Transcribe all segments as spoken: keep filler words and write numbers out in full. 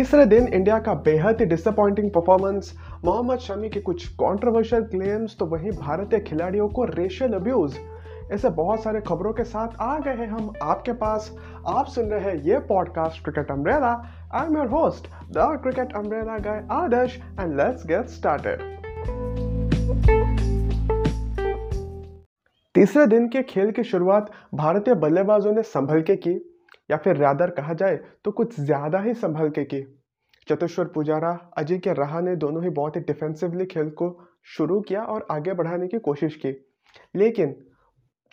तीसरे दिन इंडिया का बेहद ही डिसअपॉइंटिंग परफॉर्मेंस, मोहम्मद शमी के कुछ कंट्रोवर्शियल क्लेम्स, तो वहीं भारतीय खिलाड़ियों को रेशियल अब्यूज, ऐसे बहुत सारे खबरों के साथ आ गए हैं हम आपके पास। आप सुन रहे हैं ये podcast cricket umbrella. I am your host the cricket umbrella guy Adarsh and let's get started. तीसरे दिन के खेल की शुरुआत भारतीय बल्लेबाजों ने संभल के की, या फिर रादर कहा जाए तो कुछ ज़्यादा ही संभल के की। चेतेश्वर पुजारा, अजिंक्य रहाणे दोनों ही बहुत ही डिफेंसिवली खेल को शुरू किया और आगे बढ़ाने की कोशिश की, लेकिन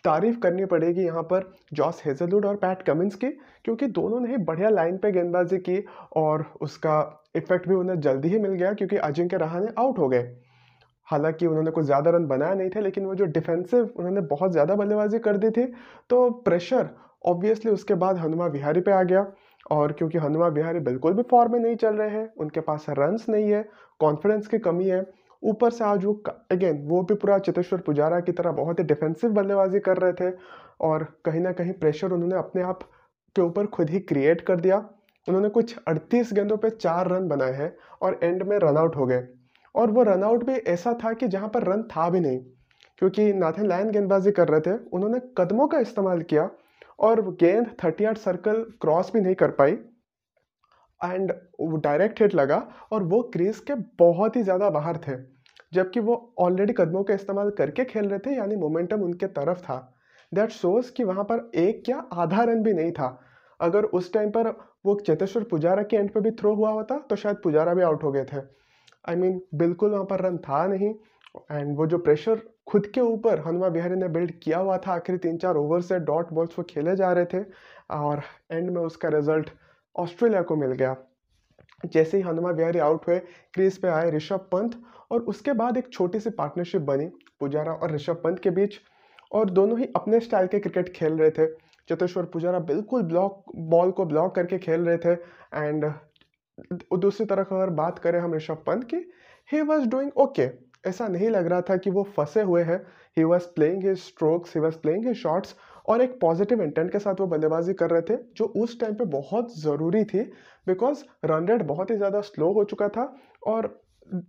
तारीफ करनी पड़ेगी यहाँ पर जॉश हेजलवुड और पैट कमिंस की, क्योंकि दोनों ने ही बढ़िया लाइन पे गेंदबाजी की और उसका इफेक्ट भी उन्हें जल्दी ही मिल गया क्योंकि अजिंक्य रहाणे आउट हो गए। हालांकि उन्होंने कुछ ज़्यादा रन बनाया नहीं थे, लेकिन वो जो डिफेंसिव उन्होंने बहुत ज़्यादा बल्लेबाजी कर दी थी, तो प्रेशर ऑब्वियसली उसके बाद हनुमा विहारी पे आ गया। और क्योंकि हनुमा विहारी बिल्कुल भी फॉर्म में नहीं चल रहे हैं, उनके पास रन्स नहीं है, कॉन्फिडेंस की कमी है, ऊपर से आज वो अगेन वो भी पूरा चेतेश्वर पुजारा की तरह बहुत ही डिफेंसिव बल्लेबाजी कर रहे थे और कहीं ना कहीं प्रेशर उन्होंने अपने आप के ऊपर खुद ही क्रिएट कर दिया। उन्होंने कुछ अड़तीस गेंदों पर चार रन बनाए हैं और एंड में रनआउट हो गए, और वो रनआउट भी ऐसा था कि जहाँ पर रन था भी नहीं, क्योंकि नाथन लायन गेंदबाजी कर रहे थे। उन्होंने कदमों का इस्तेमाल किया और गेंद अड़तीस सर्कल क्रॉस भी नहीं कर पाई एंड वो डायरेक्ट हिट लगा और वो क्रीज के बहुत ही ज़्यादा बाहर थे, जबकि वो ऑलरेडी कदमों का इस्तेमाल करके खेल रहे थे, यानी मोमेंटम उनके तरफ था। दैट शोज़ कि वहाँ पर एक क्या आधा रन भी नहीं था। अगर उस टाइम पर वो चेतेश्वर पुजारा के एंड पर भी थ्रो हुआ होता तो शायद पुजारा भी आउट हो गए थे। आई I मीन mean, बिल्कुल वहाँ पर रन था नहीं, एंड वो जो प्रेशर खुद के ऊपर हनुमा विहारी ने बिल्ड किया हुआ था, आखिरी तीन चार ओवर से डॉट बॉल्स वो खेले जा रहे थे और एंड में उसका रिजल्ट ऑस्ट्रेलिया को मिल गया। जैसे ही हनुमा विहारी आउट हुए, क्रीज पे आए ऋषभ पंत और उसके बाद एक छोटी सी पार्टनरशिप बनी पुजारा और ऋषभ पंत के बीच, और दोनों ही अपने स्टाइल के क्रिकेट खेल रहे थे। चेतेश्वर पुजारा बिल्कुल ब्लॉक बॉल को ब्लॉक करके खेल रहे थे, एंड दूसरी तरफ अगर बात करें हम ऋषभ पंत की, ही वॉज डूइंग ओके, ऐसा नहीं लग रहा था कि वो फंसे हुए हैं। He was playing his strokes, he was playing his shots, और एक पॉजिटिव इंटेंट के साथ वो बल्लेबाजी कर रहे थे, जो उस टाइम पे बहुत ज़रूरी थी, बिकॉज रन रेट बहुत ही ज़्यादा स्लो हो चुका था। और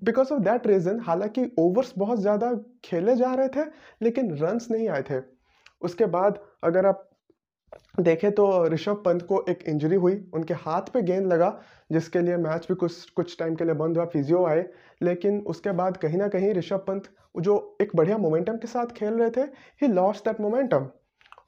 बिकॉज ऑफ दैट रीज़न, हालांकि ओवर्स बहुत ज़्यादा खेले जा रहे थे लेकिन रन्स नहीं आए थे। उसके बाद अगर आप देखें तो ऋषभ पंत को एक इंजरी हुई, उनके हाथ पे गेंद लगा, जिसके लिए मैच भी कुछ कुछ टाइम के लिए बंद हुआ, फिजियो आए, लेकिन उसके बाद कहीं ना कहीं ऋषभ पंत जो एक बढ़िया मोमेंटम के साथ खेल रहे थे, ही लॉस्ट दैट मोमेंटम।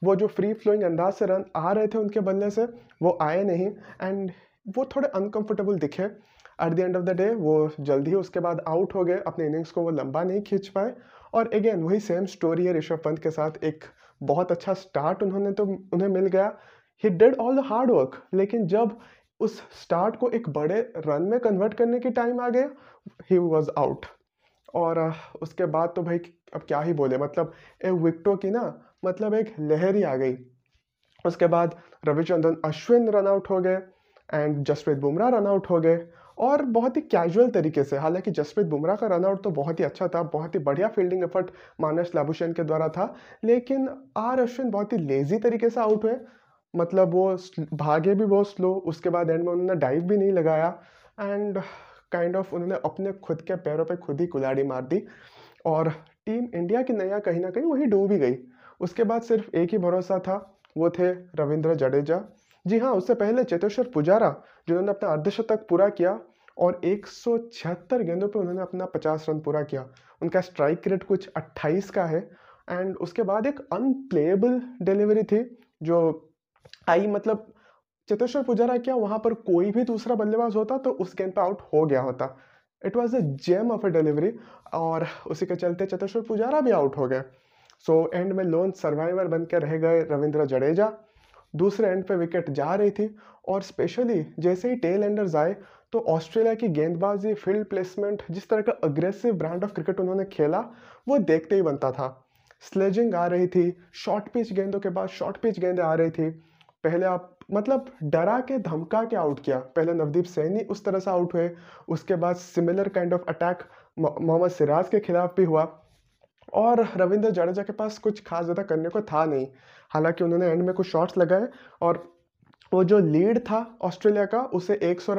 वो जो फ्री फ्लोइंग अंदाज से रन आ रहे थे उनके बल्ले से, वो आए नहीं एंड वो थोड़े अनकम्फर्टेबल दिखे। At the end of the day वो जल्दी ही उसके बाद आउट हो गए, अपने इनिंग्स को वो लंबा नहीं खींच पाए। और अगेन वही सेम स्टोरी है ऋषभ पंत के साथ, एक बहुत अच्छा स्टार्ट उन्होंने तो उन्हें मिल गया, he did all the hard work, लेकिन जब उस स्टार्ट को एक बड़े रन में कन्वर्ट करने की टाइम आ गया, ही वाज आउट। और उसके बाद तो भाई अब क्या ही बोले, मतलब एक विकटों की ना मतलब एक लहर ही आ गई। उसके बाद रविचंद्रन अश्विन रन आउट हो गए and Jasprit Bumrah run out हो गए, और बहुत ही कैजुअल तरीके से। हालांकि जसप्रीत बुमराह का रनआउट तो बहुत ही अच्छा था, बहुत ही बढ़िया फील्डिंग एफर्ट मानस लाबुशेन के द्वारा था, लेकिन आर अश्विन बहुत ही लेजी तरीके से आउट हुए, मतलब वो भागे भी बहुत स्लो। उसके बाद एंड में उन्होंने डाइव भी नहीं लगाया एंड काइंड ऑफ उन्होंने अपने खुद के पैरों पर खुद ही कुल्हाड़ी मार दी, और टीम इंडिया की नया कहीं ना कहीं वहीं डूब ही गई। उसके बाद सिर्फ एक ही भरोसा था, वो थे रविंद्र जडेजा। जी हाँ, उससे पहले चेतेश्वर पुजारा, जिन्होंने अपना अर्धशतक पूरा किया और एक सौ छिहत्तर गेंदों पे उन्होंने अपना पचास रन पूरा किया। उनका स्ट्राइक रेट कुछ अट्ठाईस का है, एंड उसके बाद एक अनप्लेएबल डिलीवरी थी जो आई, मतलब चेतेश्वर पुजारा क्या वहाँ पर कोई भी दूसरा बल्लेबाज होता तो उस गेंद पे आउट हो गया होता। It was a gem of a delivery, और उसी के चलते चेतेश्वर पुजारा भी आउट हो गए। सो so, एंड में लोन सर्वाइवर बन के रह गए रविंद्र जडेजा। दूसरे एंड पे विकेट जा रही थी, और स्पेशली जैसे ही टेल एंडर्स आए तो ऑस्ट्रेलिया की गेंदबाजी, फील्ड प्लेसमेंट, जिस तरह का अग्रेसिव ब्रांड ऑफ क्रिकेट उन्होंने खेला वो देखते ही बनता था। स्लेजिंग आ रही थी, शॉर्ट पिच गेंदों के बाद शॉर्ट पिच गेंदें आ रही थी। पहले आप मतलब डरा के धमका के आउट किया, पहले नवदीप सैनी उस तरह से आउट हुए, उसके बाद similar kind of attack Mohammed Siraj के खिलाफ भी हुआ, और रविंद्र जडेजा के पास कुछ खास ज़्यादा करने को था नहीं। हालांकि उन्होंने एंड में कुछ शॉट्स लगाए और तो जो लीड था ऑस्ट्रेलिया का उसे सौ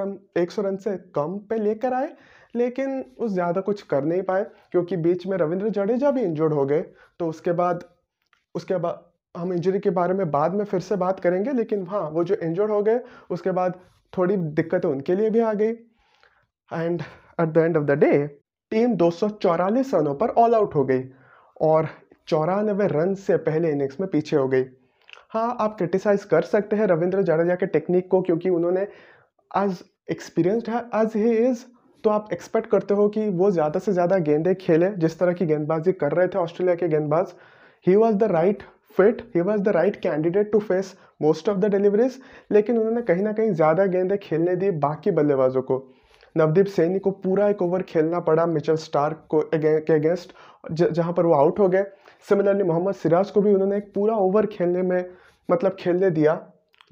रन से कम पे लेकर आए, लेकिन उस ज़्यादा कुछ कर नहीं पाए क्योंकि बीच में रविंद्र जडेजा भी इंजर्ड हो गए। तो उसके बाद उसके बाद हम इंजरी के बारे में बाद में फिर से बात करेंगे, लेकिन हाँ वो जो इंजर्ड हो गए उसके बाद थोड़ी दिक्कतें उनके लिए भी आ गई। And at the end of the day team दो सौ चौरालीस रनों पर ऑल आउट हो गई और चौरानवे रन से पहले इनिंग्स में पीछे हो गई। हाँ, आप क्रिटिसाइज़ कर सकते हैं रविंद्र जडेजा के टेक्निक को क्योंकि उन्होंने आज एक्सपीरियंस्ड है एज ही इज़, तो आप एक्सपेक्ट करते हो कि वो ज़्यादा से ज़्यादा गेंदें खेले। जिस तरह की गेंदबाजी कर रहे थे ऑस्ट्रेलिया के गेंदबाज, he was the right fit, he was the right candidate to face most of the deliveries, लेकिन उन्होंने कहीं ना कहीं ज़्यादा गेंदें खेलने दी बाकी बल्लेबाजों को। नवदीप सैनी को पूरा एक ओवर खेलना पड़ा मिचेल स्टार्क को के अगेंस्ट, जहाँ पर वो आउट हो गए। सिमिलरली मोहम्मद सिराज को भी उन्होंने एक पूरा ओवर खेलने में मतलब खेलने दिया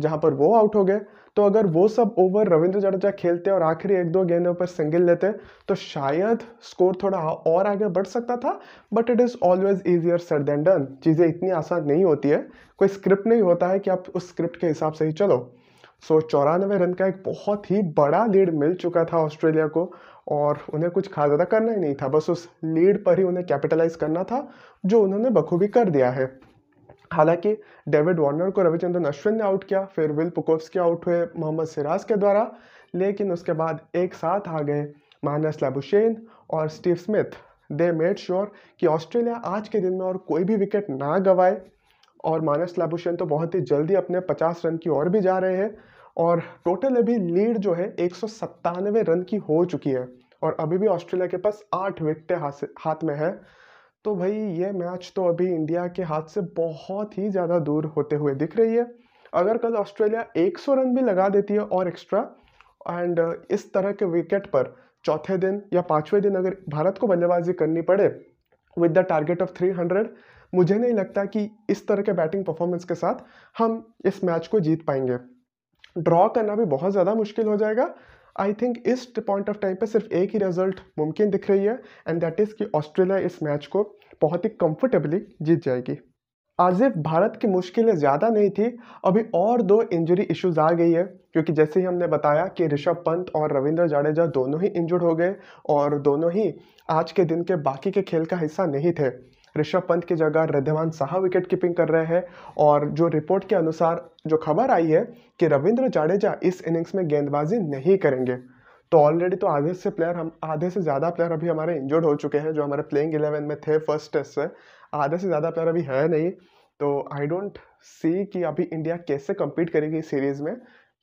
जहाँ पर वो आउट हो गए। तो अगर वो सब ओवर रविंद्र जडेजा खेलते और आखिरी एक दो गेंदों पर सिंगल लेते तो शायद स्कोर थोड़ा और आगे बढ़ सकता था। But it is always easier said than done, चीज़ें इतनी आसान नहीं होती है, कोई स्क्रिप्ट नहीं होता है कि आप उस स्क्रिप्ट के हिसाब से ही चलो। सो चौरानवे रन का एक बहुत ही बड़ा लीड मिल चुका था ऑस्ट्रेलिया को और उन्हें कुछ खास ज़्यादा करना ही नहीं था, बस उस लीड पर ही उन्हें कैपिटलाइज करना था जो उन्होंने बखूबी कर दिया है। हालांकि डेविड वार्नर को रविचंद्रन अश्विन ने आउट किया, फिर विल पुकोव्स्की आउट हुए मोहम्मद सिराज के द्वारा, लेकिन उसके बाद एक साथ आ गए मानस लाबुशेन और Steve Smith. They made sure कि ऑस्ट्रेलिया आज के दिन में और कोई भी विकेट ना गवाए और मानस लाबुशेन तो बहुत ही जल्दी अपने पचास रन की ओर भी जा रहे हैं और टोटल अभी लीड जो है एक सौ सत्तानवे रन की हो चुकी है और अभी भी ऑस्ट्रेलिया के पास आठ विकेटें हाथ में है। तो भाई ये मैच तो अभी इंडिया के हाथ से बहुत ही ज़्यादा दूर होते हुए दिख रही है। अगर कल ऑस्ट्रेलिया सौ रन भी लगा देती है और एक्स्ट्रा एंड इस तरह के विकेट पर चौथे दिन या पाँचवें दिन अगर भारत को बल्लेबाजी करनी पड़े विद द टारगेट ऑफ तीन सौ, मुझे नहीं लगता कि इस तरह के बैटिंग परफॉर्मेंस के साथ हम इस मैच को जीत पाएंगे। ड्रॉ करना भी बहुत ज़्यादा मुश्किल हो जाएगा। आई थिंक इस पॉइंट ऑफ टाइम पे सिर्फ एक ही रिजल्ट मुमकिन दिख रही है एंड दैट इज़ कि ऑस्ट्रेलिया इस मैच को बहुत ही कंफर्टेबली जीत जाएगी। आजिफ भारत की मुश्किलें ज़्यादा नहीं थी, अभी और दो इंजरी इश्यूज आ गई है क्योंकि जैसे ही हमने बताया कि ऋषभ पंत और रविंद्र जडेजा दोनों ही इंजर्ड हो गए और दोनों ही आज के दिन के बाकी के खेल का हिस्सा नहीं थे। ऋषभ पंत की जगह रिद्धिमान साहा विकेट कीपिंग कर रहे हैं और जो रिपोर्ट के अनुसार जो खबर आई है कि रविंद्र जडेजा इस इनिंग्स में गेंदबाजी नहीं करेंगे। तो ऑलरेडी तो आधे से प्लेयर हम आधे से ज़्यादा प्लेयर अभी हमारे इंजर्ड हो चुके हैं जो हमारे प्लेइंग इलेवन में थे फर्स्ट टेस्ट से, आधे से ज़्यादा प्लेयर अभी है नहीं। तो आई डोंट सी कि अभी इंडिया कैसे कम्पीट करेगी इस सीरीज़ में।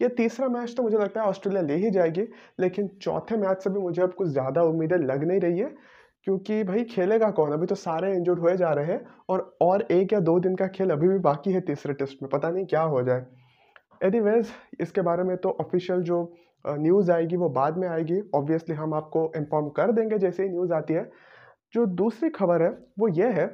ये तीसरा मैच तो मुझे लगता है ऑस्ट्रेलिया ले ही जाएगी, लेकिन चौथे मैच से भी मुझे अब कुछ ज़्यादा उम्मीदें लग नहीं रही है क्योंकि भाई खेलेगा कौन, अभी तो सारे इंजर्ड हुए जा रहे हैं और और एक या दो दिन का खेल अभी भी बाकी है तीसरे टेस्ट में, पता नहीं क्या हो जाए। एनीवेज इसके बारे में तो ऑफिशियल जो न्यूज़ आएगी वो बाद में आएगी, ऑब्वियसली हम आपको इन्फॉर्म कर देंगे जैसे ही न्यूज़ आती है। जो दूसरी खबर है वो ये है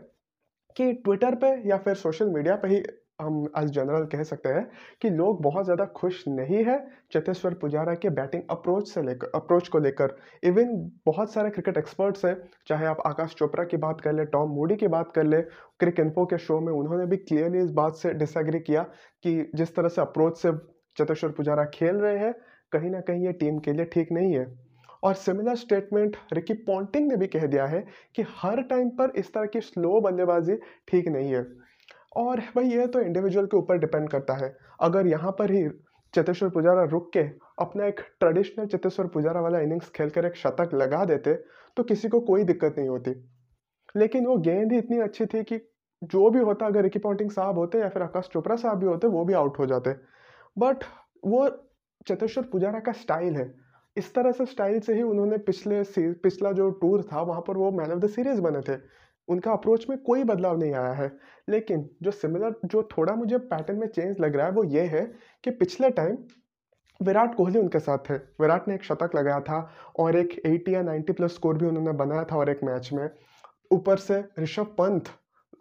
कि ट्विटर पर या फिर सोशल मीडिया पर ही हम आज जनरल कह सकते हैं कि लोग बहुत ज़्यादा खुश नहीं है चेतेश्वर पुजारा के बैटिंग अप्रोच से लेकर अप्रोच को लेकर। इवन बहुत सारे क्रिकेट एक्सपर्ट्स हैं, चाहे आप आकाश चोपड़ा की बात कर ले, टॉम मूडी की बात कर ले, क्रिक इन्फो के शो में उन्होंने भी क्लियरली इस बात से डिसएग्री किया कि जिस तरह से अप्रोच से चेतेश्वर पुजारा खेल रहे हैं कहीं ना कहीं ये टीम के लिए ठीक नहीं है। और सिमिलर स्टेटमेंट रिकी पॉन्टिंग ने भी कह दिया है कि हर टाइम पर इस तरह की स्लो बल्लेबाजी ठीक नहीं है। और भाई ये तो इंडिविजुअल के ऊपर डिपेंड करता है। अगर यहाँ पर ही चेतेश्वर पुजारा रुक के अपना एक ट्रेडिशनल चेतेश्वर पुजारा वाला इनिंग्स खेलकर एक शतक लगा देते तो किसी को कोई दिक्कत नहीं होती, लेकिन वो गेंद ही इतनी अच्छी थी कि जो भी होता, अगर रिकी पॉन्टिंग साहब होते या फिर आकाश चोपड़ा साहब भी होते वो भी आउट हो जाते। बट वो चेतेश्वर पुजारा का स्टाइल है, इस तरह से स्टाइल से ही उन्होंने पिछले पिछला जो टूर था वहाँ पर वो मैन ऑफ द सीरीज़ बने थे। उनका अप्रोच में कोई बदलाव नहीं आया है, लेकिन जो सिमिलर जो थोड़ा मुझे पैटर्न में चेंज लग रहा है वो ये है कि पिछले टाइम विराट कोहली उनके साथ थे, विराट ने एक शतक लगाया था और एक अस्सी या नब्बे प्लस स्कोर भी उन्होंने बनाया था और एक मैच में। ऊपर से ऋषभ पंत,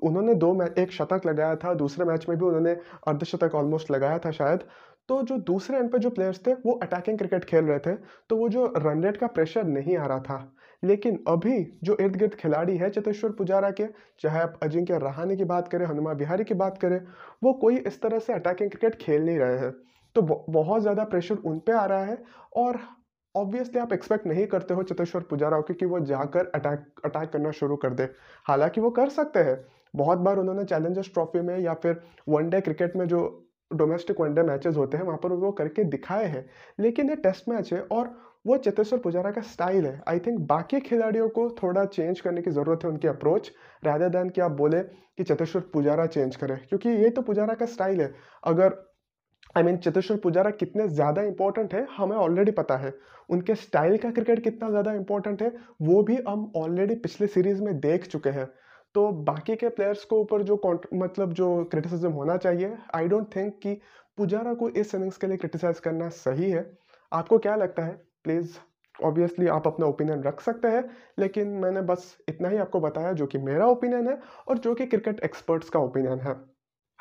उन्होंने दो मैच एक शतक लगाया था, दूसरे मैच में भी उन्होंने अर्धशतक ऑलमोस्ट लगाया था शायद। तो जो दूसरे एंड पर जो प्लेयर्स थे वो अटैकिंग क्रिकेट खेल रहे थे तो वो जो रन रेट का प्रेशर नहीं आ रहा था। लेकिन अभी जो इर्द गिर्द खिलाड़ी है चेतेश्वर पुजारा के, चाहे आप अजिंक्य रहाणे की बात करें, हनुमा विहारी की बात करें, वो कोई इस तरह से अटैकिंग क्रिकेट खेल नहीं रहे हैं। तो बहुत ज़्यादा प्रेशर उन पे आ रहा है। और ऑब्वियसली आप एक्सपेक्ट नहीं करते हो चेतेश्वर पुजारा को कि वो जाकर अटैक अटैक करना शुरू कर दे, हालांकि वो कर सकते हैं। बहुत बार उन्होंने चैलेंजर्स ट्रॉफी में या फिर वनडे क्रिकेट में जो डोमेस्टिक वनडे मैचेस होते हैं वहाँ पर वो करके दिखाए हैं, लेकिन ये टेस्ट मैच है और वो चेतेश्वर पुजारा का स्टाइल है। आई थिंक बाकी खिलाड़ियों को थोड़ा चेंज करने की ज़रूरत है उनकी अप्रोच, रादर दैन कि आप बोले कि चेतेश्वर पुजारा चेंज करें, क्योंकि ये तो पुजारा का स्टाइल है। अगर आई मीन चेतेश्वर पुजारा कितने ज़्यादा इंपॉर्टेंट है हमें ऑलरेडी पता है, उनके स्टाइल का क्रिकेट कितना ज़्यादा इंपॉर्टेंट है वो भी हम ऑलरेडी पिछले सीरीज़ में देख चुके हैं। तो बाकी के प्लेयर्स को ऊपर जो मतलब जो क्रिटिसिज्म होना चाहिए, आई डोंट थिंक कि पुजारा को इस इनिंग्स के लिए क्रिटिसाइज़ करना सही है। आपको क्या लगता है? प्लीज़ ऑब्वियसली आप अपना ओपिनियन रख सकते हैं, लेकिन मैंने बस इतना ही आपको बताया जो कि मेरा ओपिनियन है और जो कि क्रिकेट एक्सपर्ट्स का ओपिनियन है।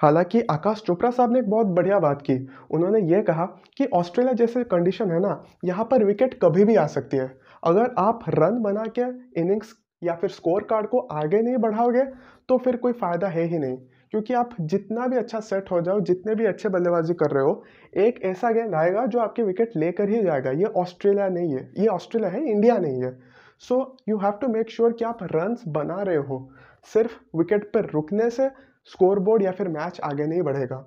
हालांकि आकाश चोपड़ा साहब ने एक बहुत बढ़िया बात की, उन्होंने ये कहा कि ऑस्ट्रेलिया जैसे कंडीशन है ना, यहाँ पर विकेट कभी भी आ सकती है। अगर आप रन बना के इनिंग्स या फिर स्कोर कार्ड को आगे नहीं बढ़ाओगे तो फिर कोई फ़ायदा है ही नहीं, क्योंकि आप जितना भी अच्छा सेट हो जाओ, जितने भी अच्छे बल्लेबाजी कर रहे हो, एक ऐसा गेंद आएगा जो आपके विकेट लेकर ही जाएगा। ये ऑस्ट्रेलिया नहीं है, ये ऑस्ट्रेलिया है, इंडिया नहीं है। So you have to make sure कि आप रन्स बना रहे हो, सिर्फ विकेट पर रुकने से स्कोरबोर्ड या फिर मैच आगे नहीं बढ़ेगा।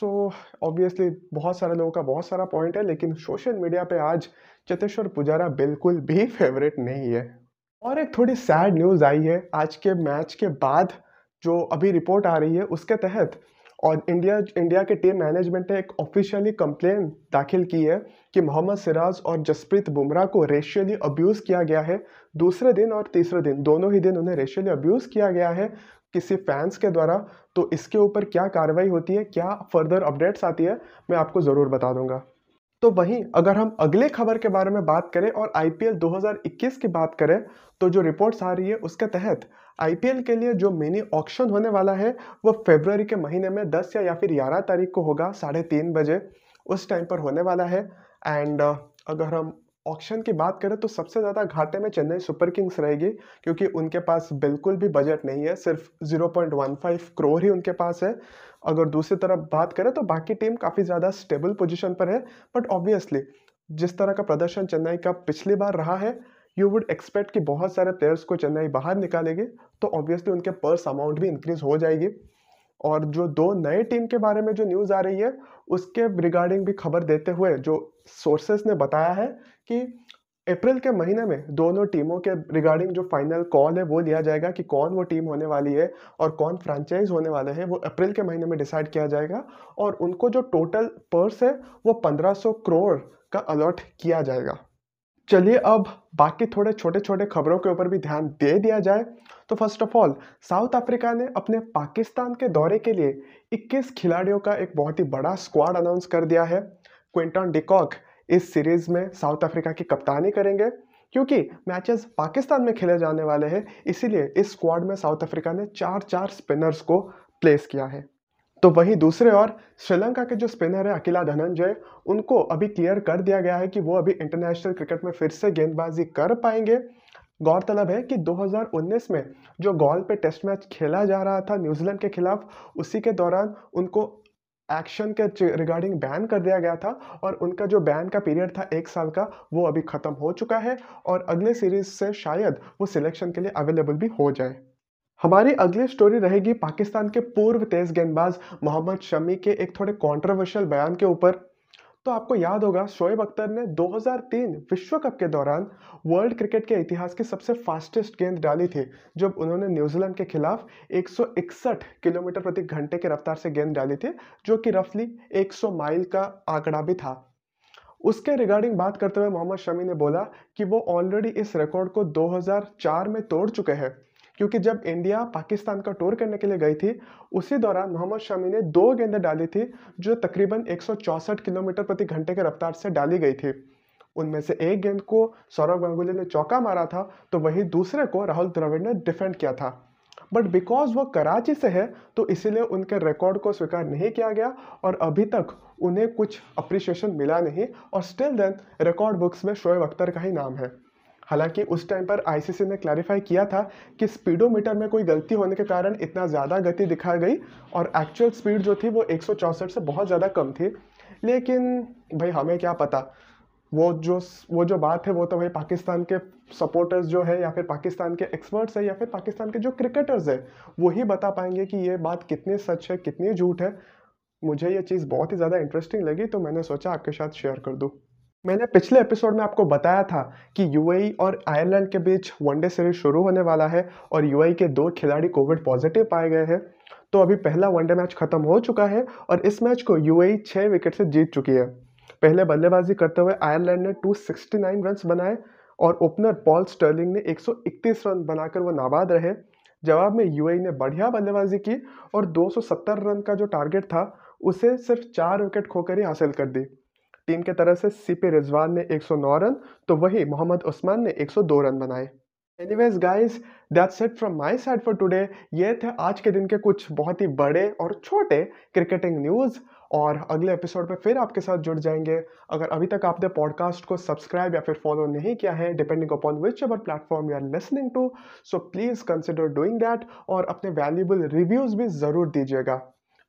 सो ऑब्वियसली बहुत सारे लोगों का बहुत सारा पॉइंट है, लेकिन सोशल मीडिया पे आज चेतेश्वर पुजारा बिल्कुल भी फेवरेट नहीं है। और एक थोड़ी सैड न्यूज़ आई है आज के मैच के बाद, जो अभी रिपोर्ट आ रही है उसके तहत, और इंडिया इंडिया के टीम मैनेजमेंट ने एक ऑफिशियली कंप्लेन दाखिल की है कि मोहम्मद सिराज और जसप्रीत बुमराह को रेशियली अब्यूज़ किया गया है। दूसरे दिन और तीसरे दिन, दोनों ही दिन उन्हें रेशियली अब्यूज़ किया गया है किसी फैंस के द्वारा। तो इसके ऊपर क्या कार्रवाई होती है, क्या फर्दर अपडेट्स आती है, मैं आपको ज़रूर बता दूंगा। तो वहीं अगर हम अगले खबर के बारे में बात करें और आईपीएल दो हज़ार इक्कीस की बात करें, तो जो रिपोर्ट्स आ रही है उसके तहत आईपीएल के लिए जो मिनी ऑक्शन होने वाला है वो फरवरी के महीने में दस या, या फिर ग्यारह तारीख को होगा, साढ़े तीन बजे उस टाइम पर होने वाला है। एंड अगर हम ऑक्शन की बात करें तो सबसे ज़्यादा घाटे में चेन्नई सुपर किंग्स रहेगी, क्योंकि उनके पास बिल्कुल भी बजट नहीं है, सिर्फ zero point one five crore ही उनके पास है। अगर दूसरी तरफ बात करें तो बाकी टीम काफ़ी ज़्यादा स्टेबल पोजीशन पर है, बट ऑब्वियसली जिस तरह का प्रदर्शन चेन्नई का पिछली बार रहा है, यू वुड एक्सपेक्ट कि बहुत सारे प्लेयर्स को चेन्नई बाहर निकालेगी, तो ऑब्वियसली उनके पर्स अमाउंट भी इंक्रीज़ हो जाएगी। और जो दो नए टीम के बारे में जो न्यूज़ आ रही है उसके रिगार्डिंग भी खबर देते हुए जो सोर्सेस ने बताया है कि अप्रैल के महीने में दोनों टीमों के रिगार्डिंग जो फाइनल कॉल है वो लिया जाएगा कि कौन वो टीम होने वाली है और कौन फ्रेंचाइज होने वाले हैं, वो अप्रैल के महीने में डिसाइड किया जाएगा। और उनको जो टोटल पर्स है वो पंद्रह सौ करोड़ का अलॉट किया जाएगा। चलिए अब बाकी थोड़े छोटे छोटे खबरों के ऊपर भी ध्यान दे दिया जाए। तो first of all, South Africa ने अपने पाकिस्तान के दौरे के लिए इक्कीस खिलाड़ियों का एक बहुत ही बड़ा स्क्वाड अनाउंस कर दिया है। क्विंटन डे कॉक इस सीरीज़ में साउथ अफ्रीका की कप्तानी करेंगे। क्योंकि मैचेस पाकिस्तान में खेले जाने वाले हैं, इसीलिए इस स्क्वाड में साउथ अफ्रीका ने चार चार स्पिनर्स को प्लेस किया है। तो वहीं दूसरे और श्रीलंका के जो स्पिनर है अकीला धनंजय, उनको अभी क्लियर कर दिया गया है कि वो अभी इंटरनेशनल क्रिकेट में फिर से गेंदबाजी कर पाएंगे। गौरतलब है कि दो हज़ार उन्नीस में जो गोल पे टेस्ट मैच खेला जा रहा था न्यूजीलैंड के खिलाफ, उसी के दौरान उनको एक्शन के रिगार्डिंग बैन कर दिया गया था और उनका जो बैन का पीरियड था एक साल का वो अभी ख़त्म हो चुका है और अगले सीरीज से शायद वो सिलेक्शन के लिए अवेलेबल भी हो जाए। हमारी अगली स्टोरी रहेगी पाकिस्तान के पूर्व तेज़ गेंदबाज मोहम्मद शमी के एक थोड़े कंट्रोवर्शियल बयान के ऊपर। तो आपको याद होगा शोएब अख्तर ने दो हज़ार तीन विश्व कप के दौरान वर्ल्ड क्रिकेट के इतिहास की सबसे फास्टेस्ट गेंद डाली थी, जब उन्होंने न्यूजीलैंड के खिलाफ एक सौ इकसठ किलोमीटर प्रति घंटे के रफ्तार से गेंद डाली थी, जो कि रफली सौ माइल का आंकड़ा भी था। उसके रिगार्डिंग बात करते हुए मोहम्मद शमी ने बोला कि वो ऑलरेडी इस रिकॉर्ड को दो हज़ार चार में तोड़ चुके हैं, क्योंकि जब इंडिया पाकिस्तान का टूर करने के लिए गई थी उसी दौरान मोहम्मद शमी ने दो गेंदें डाली थी जो तकरीबन एक सौ चौंसठ किलोमीटर प्रति घंटे के रफ्तार से डाली गई थी। उनमें से एक गेंद को सौरव गांगुली ने चौका मारा था, तो वहीं दूसरे को राहुल द्रविड़ ने डिफेंड किया था। बट बिकॉज वो कराची से है तो इसीलिए उनके रिकॉर्ड को स्वीकार नहीं किया गया और अभी तक उन्हें कुछ अप्रिशिएशन मिला नहीं और स्टिल देन रिकॉर्ड बुक्स में शोएब अख्तर का ही नाम है। हालांकि उस टाइम पर आईसीसी ने क्लैरिफाई किया था कि स्पीडोमीटर में कोई गलती होने के कारण इतना ज़्यादा गति दिखा गई और एक्चुअल स्पीड जो थी वो एक सौ चौंसठ से बहुत ज़्यादा कम थी। लेकिन भाई हमें क्या पता, वो जो वो जो बात है वो तो भाई पाकिस्तान के सपोर्टर्स जो है या फिर पाकिस्तान के एक्सपर्ट्स है या फिर पाकिस्तान के जो क्रिकेटर्स है वो ही बता पाएंगे कि ये बात कितनी सच है कितनी झूठ है। मुझे ये चीज़ बहुत ही ज़्यादा इंटरेस्टिंग लगी तो मैंने सोचा आपके साथ शेयर कर दूं। मैंने पिछले एपिसोड में आपको बताया था कि यूएई और आयरलैंड के बीच वनडे सीरीज शुरू होने वाला है और यूएई के दो खिलाड़ी कोविड पॉजिटिव पाए गए हैं। तो अभी पहला वनडे मैच खत्म हो चुका है और इस मैच को यूएई छः विकेट से जीत चुकी है। पहले बल्लेबाजी करते हुए आयरलैंड ने दो सौ उनहत्तर रन बनाए और ओपनर पॉल स्टर्लिंग ने एक सौ इकतीस रन बनाकर वो नाबाद रहे। जवाब में यूएई ने बढ़िया बल्लेबाजी की और दो सौ सत्तर रन का जो टारगेट था उसे सिर्फ चार विकेट खोकर ही हासिल कर दी। टीम के तरफ से सीपी रिजवान ने एक सौ नौ रन तो वही मोहम्मद उस्मान ने एक सौ दो रन बनाए। Anyways guys that's it from my side for today. ये थे आज के दिन के कुछ बहुत ही बड़े और छोटे क्रिकेटिंग न्यूज़ और अगले एपिसोड में फिर आपके साथ जुड़ जाएंगे। अगर अभी तक आपने पॉडकास्ट को सब्सक्राइब या फिर फॉलो नहीं किया है depending upon whichever platform you are listening to, so please consider doing that और अपने वैल्यूबल रिव्यूज़ भी ज़रूर दीजिएगा।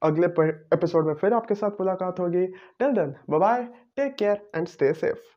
अगले एपिसोड में फिर आपके साथ मुलाकात होगी। Till then bye bye, take care and stay safe.